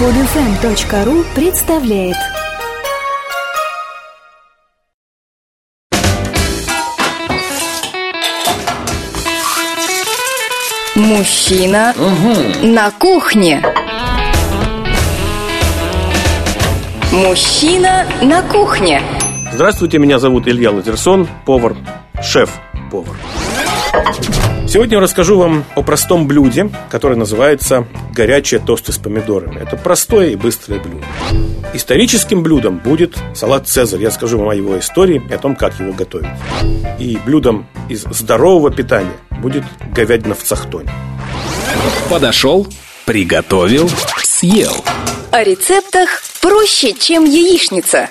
Podfm.ru представляет «Мужчина на кухне». «Мужчина на кухне». Здравствуйте, меня зовут Илья Лазерсон, повар, шеф-повар. Сегодня я расскажу вам о простом блюде, которое называется горячие тосты с помидорами. Это простое и быстрое блюдо. Историческим блюдом будет салат «Цезарь». Я скажу вам о его истории и о том, как его готовить. И блюдом из здорового питания будет говядина в цахтоне. Подошел, приготовил, съел. О рецептах проще, чем яичница.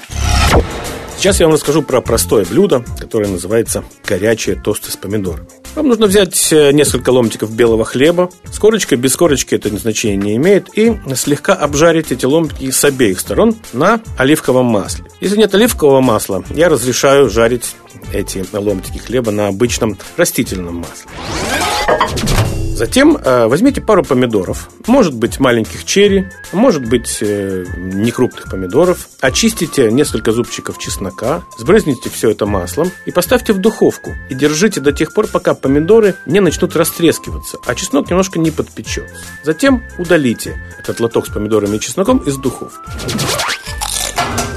Сейчас я вам расскажу про простое блюдо, которое называется горячие тосты с помидорами. Вам нужно взять несколько ломтиков белого хлеба. С корочкой, без корочки это значение не имеет. И слегка обжарить эти ломтики с обеих сторон на оливковом масле. Если нет оливкового масла, я разрешаю жарить эти ломтики хлеба на обычном растительном масле. Затем возьмите пару помидоров. Может быть, маленьких черри, может быть, некрупных помидоров. Очистите несколько зубчиков чеснока, сбрызните все это маслом и поставьте в духовку. И держите до тех пор, пока помидоры не начнут растрескиваться, а чеснок немножко не подпечется. Затем удалите этот лоток с помидорами и чесноком из духовки.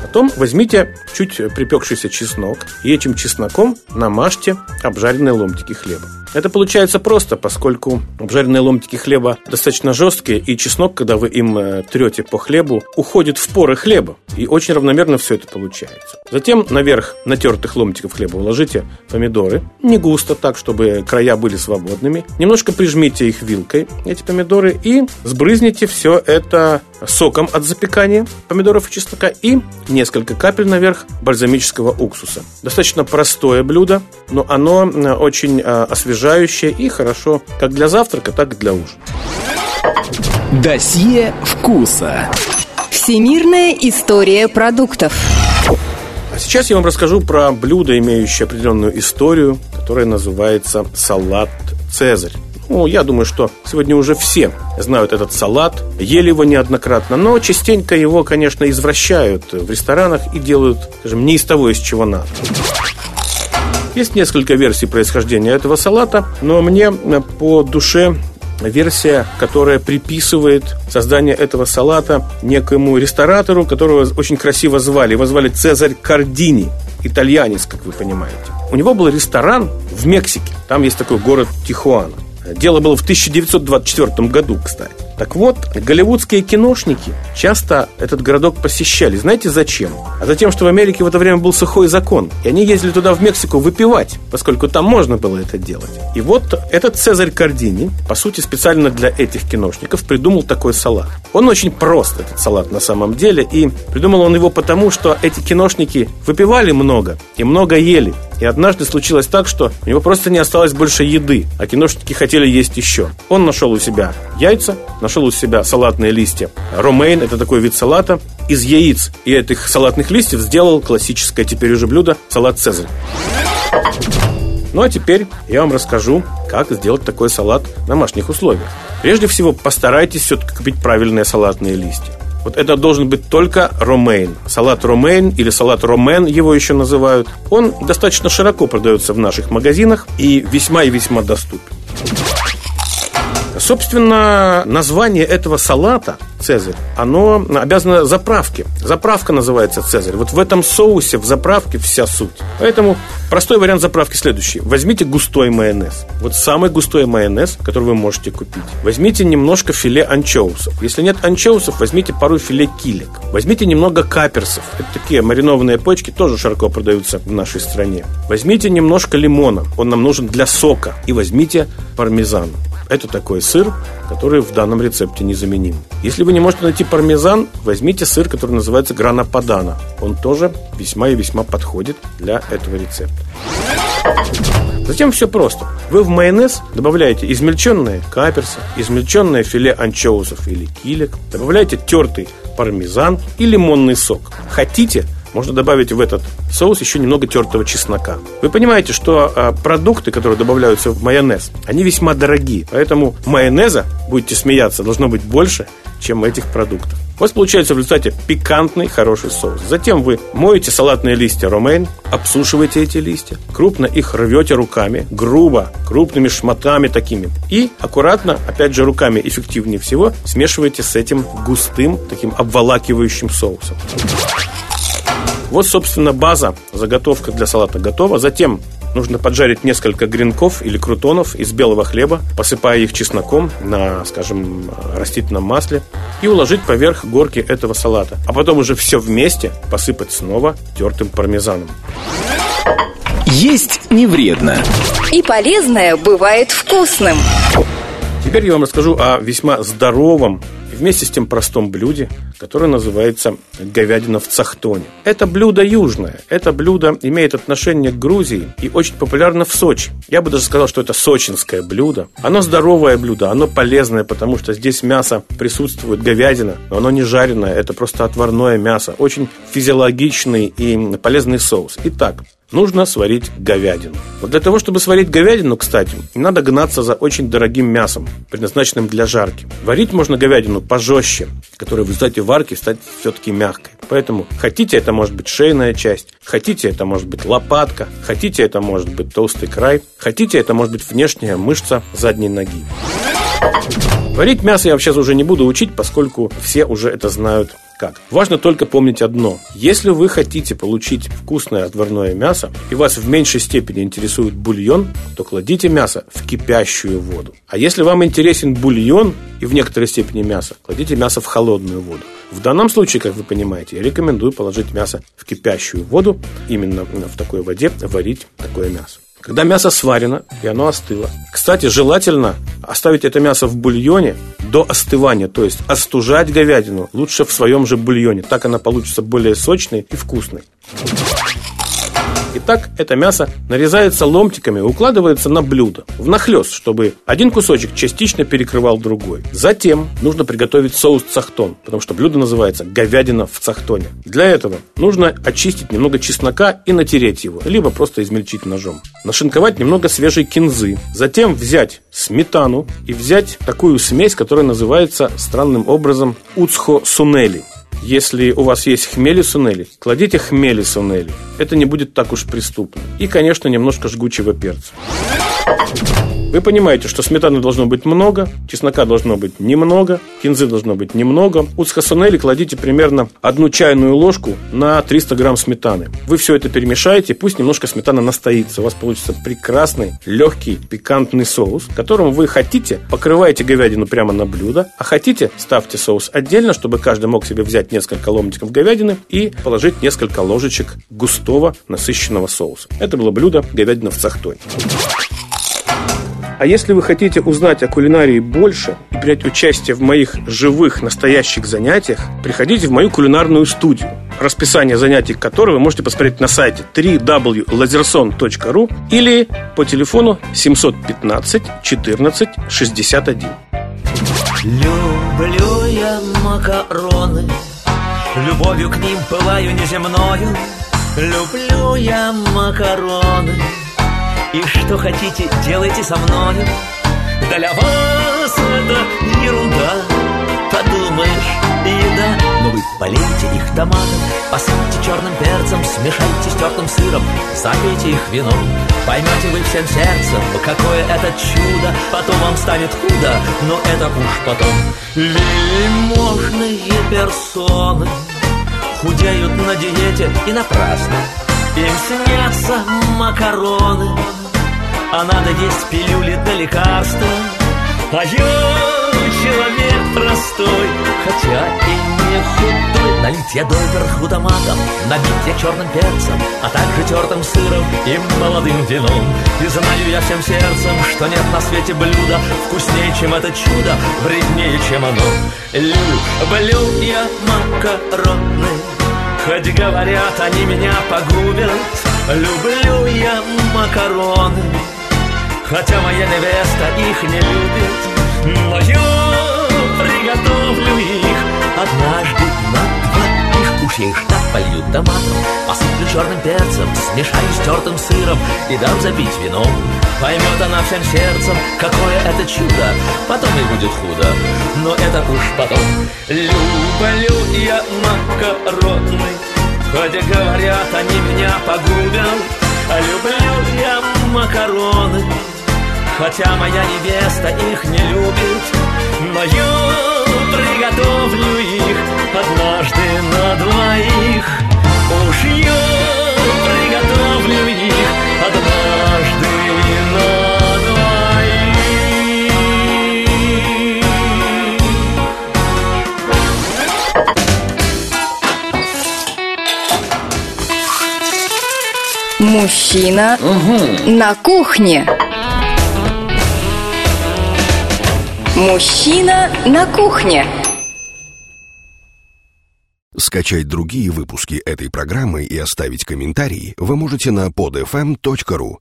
Потом возьмите чуть припекшийся чеснок и этим чесноком намажьте обжаренные ломтики хлеба. Это получается просто, поскольку обжаренные ломтики хлеба достаточно жесткие, и чеснок, когда вы им трете по хлебу, уходит в поры хлеба, и очень равномерно все это получается. Затем наверх натертых ломтиков хлеба уложите помидоры, не густо, так, чтобы края были свободными. Немножко прижмите их вилкой, эти помидоры, и сбрызните все это соком от запекания помидоров и чеснока и несколько капель наверх бальзамического уксуса. Достаточно простое блюдо, но оно очень освежающее и хорошо как для завтрака, так и для ужина. Досье вкуса. Всемирная история продуктов. А сейчас я вам расскажу про блюдо, имеющее определенную историю, которое называется салат «Цезарь». Ну, я думаю, что сегодня уже все знают этот салат, ели его неоднократно, но частенько его, конечно, извращают в ресторанах и делают, скажем, не из того, из чего надо. Есть несколько версий происхождения этого салата, но мне по душе версия, которая приписывает создание этого салата некоему ресторатору, которого очень красиво звали. Его звали Цезарь Кардини, итальянец, как вы понимаете. У него был ресторан в Мексике, там есть такой город Тихуана. Дело было в 1924 году, кстати. Так вот, голливудские киношники часто этот городок посещали. Знаете, зачем? А за тем, что в Америке в это время был сухой закон. И они ездили туда, в Мексику, выпивать, поскольку там можно было это делать. И вот этот Цезарь Кардини, по сути, специально для этих киношников придумал такой салат. Он очень прост, этот салат, на самом деле. И придумал он его потому, что эти киношники выпивали много и много ели. И однажды случилось так, что у него просто не осталось больше еды, а киношники хотели есть еще. Он нашел у себя яйца, нашел у себя салатные листья. Ромейн – это такой вид салата. Из яиц и этих салатных листьев сделал классическое теперь уже блюдо – салат «Цезарь». Ну а теперь я вам расскажу, как сделать такой салат в домашних условиях. Прежде всего, постарайтесь все-таки купить правильные салатные листья. Вот это должен быть только ромейн. Салат ромейн или салат ромен его еще называют. Он достаточно широко продается в наших магазинах и весьма доступен. Собственно, название этого салата «Цезарь», оно обязано заправке. Заправка называется «Цезарь». Вот в этом соусе, в заправке вся суть. Поэтому простой вариант заправки следующий. Возьмите густой майонез. Вот самый густой майонез, который вы можете купить. Возьмите немножко филе анчоусов. Если нет анчоусов, возьмите пару филе килек. Возьмите немного каперсов. Это такие маринованные почки, тоже широко продаются в нашей стране. Возьмите немножко лимона. Он нам нужен для сока. И возьмите пармезан. Это такой сыр, который в данном рецепте незаменим. Если вы не можете найти пармезан, возьмите сыр, который называется гранападана. Он тоже весьма и весьма подходит для этого рецепта. Затем все просто. Вы в майонез добавляете измельченные каперсы, измельченное филе анчоусов или килек, добавляете тертый пармезан и лимонный сок. Хотите, можно добавить в этот соус еще немного тертого чеснока. Вы понимаете, что продукты, которые добавляются в майонез, они весьма дорогие. Поэтому майонеза, будете смеяться, должно быть больше, чем этих продуктов. У вас получается в результате пикантный хороший соус. Затем вы моете салатные листья ромейн, обсушиваете эти листья, крупно их рвете руками, грубо, крупными шматами такими, и аккуратно, опять же руками эффективнее всего, смешиваете с этим густым, таким обволакивающим соусом. Вот, собственно, база, заготовка для салата готова. Затем нужно поджарить несколько гренков или крутонов из белого хлеба, посыпая их чесноком на, скажем, растительном масле, и уложить поверх горки этого салата. А потом уже все вместе посыпать снова тертым пармезаном. Есть не вредно. И полезное бывает вкусным. Теперь я вам расскажу о весьма здоровом, вместе с тем простом блюде, которое называется говядина в цахтоне. Это блюдо южное, это блюдо имеет отношение к Грузии и очень популярно в Сочи. Я бы даже сказал, что это сочинское блюдо. Оно здоровое блюдо, оно полезное, потому что здесь мясо присутствует, говядина, но оно не жареное, это просто отварное мясо. Очень физиологичный и полезный соус. Итак, нужно сварить говядину. Вот для того, чтобы сварить говядину, кстати, не надо гнаться за очень дорогим мясом, предназначенным для жарки. Варить можно говядину пожестче, которая в результате варки станет все-таки мягкой. Поэтому хотите, это может быть шейная часть, хотите, это может быть лопатка, хотите, это может быть толстый край, хотите, это может быть внешняя мышца задней ноги. Варить мясо я сейчас уже не буду учить, поскольку все уже это знают как. Важно только помнить одно. Если вы хотите получить вкусное отварное мясо и вас в меньшей степени интересует бульон, то кладите мясо в кипящую воду. А если вам интересен бульон и в некоторой степени мясо, кладите мясо в холодную воду. В данном случае, как вы понимаете, я рекомендую положить мясо в кипящую воду. Именно в такой воде варить такое мясо. Когда мясо сварено и оно остыло, кстати, желательно оставить это мясо в бульоне до остывания, то есть остужать говядину лучше в своем же бульоне. Так она получится более сочной и вкусной. Итак, это мясо нарезается ломтиками и укладывается на блюдо, внахлёст, чтобы один кусочек частично перекрывал другой. Затем нужно приготовить соус цахтон, потому что блюдо называется говядина в цахтоне. Для этого нужно очистить немного чеснока и натереть его, либо просто измельчить ножом. Нашинковать немного свежей кинзы. Затем взять сметану и взять такую смесь, которая называется странным образом уцхо-сунели. Если у вас есть хмели-сунели, кладите хмели-сунели. Это не будет так уж преступно. И, конечно, немножко жгучего перца. Вы понимаете, что сметаны должно быть много, чеснока должно быть немного, кинзы должно быть немного. Уцхо-сунели кладите примерно 1 чайную ложку на 300 грамм сметаны. Вы все это перемешаете, пусть немножко сметана настоится. У вас получится прекрасный, легкий, пикантный соус, которым вы хотите, покрываете говядину прямо на блюдо, а хотите, ставьте соус отдельно, чтобы каждый мог себе взять несколько ломтиков говядины и положить несколько ложечек густого, насыщенного соуса. Это было блюдо говядина в цахтоне. А если вы хотите узнать о кулинарии больше и принять участие в моих живых, настоящих занятиях, приходите в мою кулинарную студию, расписание занятий которой вы можете посмотреть на сайте www.lazerson.ru или по телефону 715 14 61. Люблю я макароны, любовью к ним бываю неземною. Люблю я макароны, и что хотите, делайте со мной. Для вас это ерунда, подумаешь, еда. Но вы полейте их томатом, посыпьте черным перцем, смешайте с тертым сыром, запейте их вином. Поймете вы всем сердцем, какое это чудо. Потом вам станет худо, но это уж потом. Лиможные персоны худеют на диете и напрасно. Им снятся макароны, а надо есть пилюли да лекарства. А я человек простой, хотя и не худой. Налить я доверху томатом, набить я черным перцем, а также тертым сыром и молодым вином. И знаю я всем сердцем, что нет на свете блюда вкуснее, чем это чудо, вреднее, чем оно. Люблю я макароны, хоть говорят, они меня погубят. Люблю я макароны, хотя моя невеста их не любит. Но я приготовлю их однажды на двоих. Уж ей штат польют томатом, посыплю черным перцем, смешаю с тертым сыром и дам запить вином. Поймет она всем сердцем, какое это чудо, потом и будет худо, но это уж потом. Люблю я макароны, хотя говорят, они меня погубят. Люблю я макароны, хотя моя невеста их не любит, но я приготовлю их однажды на двоих. Уж я приготовлю их однажды на двоих. Мужчина на кухне. Мужчина на кухне. Скачать другие выпуски этой программы и оставить комментарии вы можете на podfm.ru.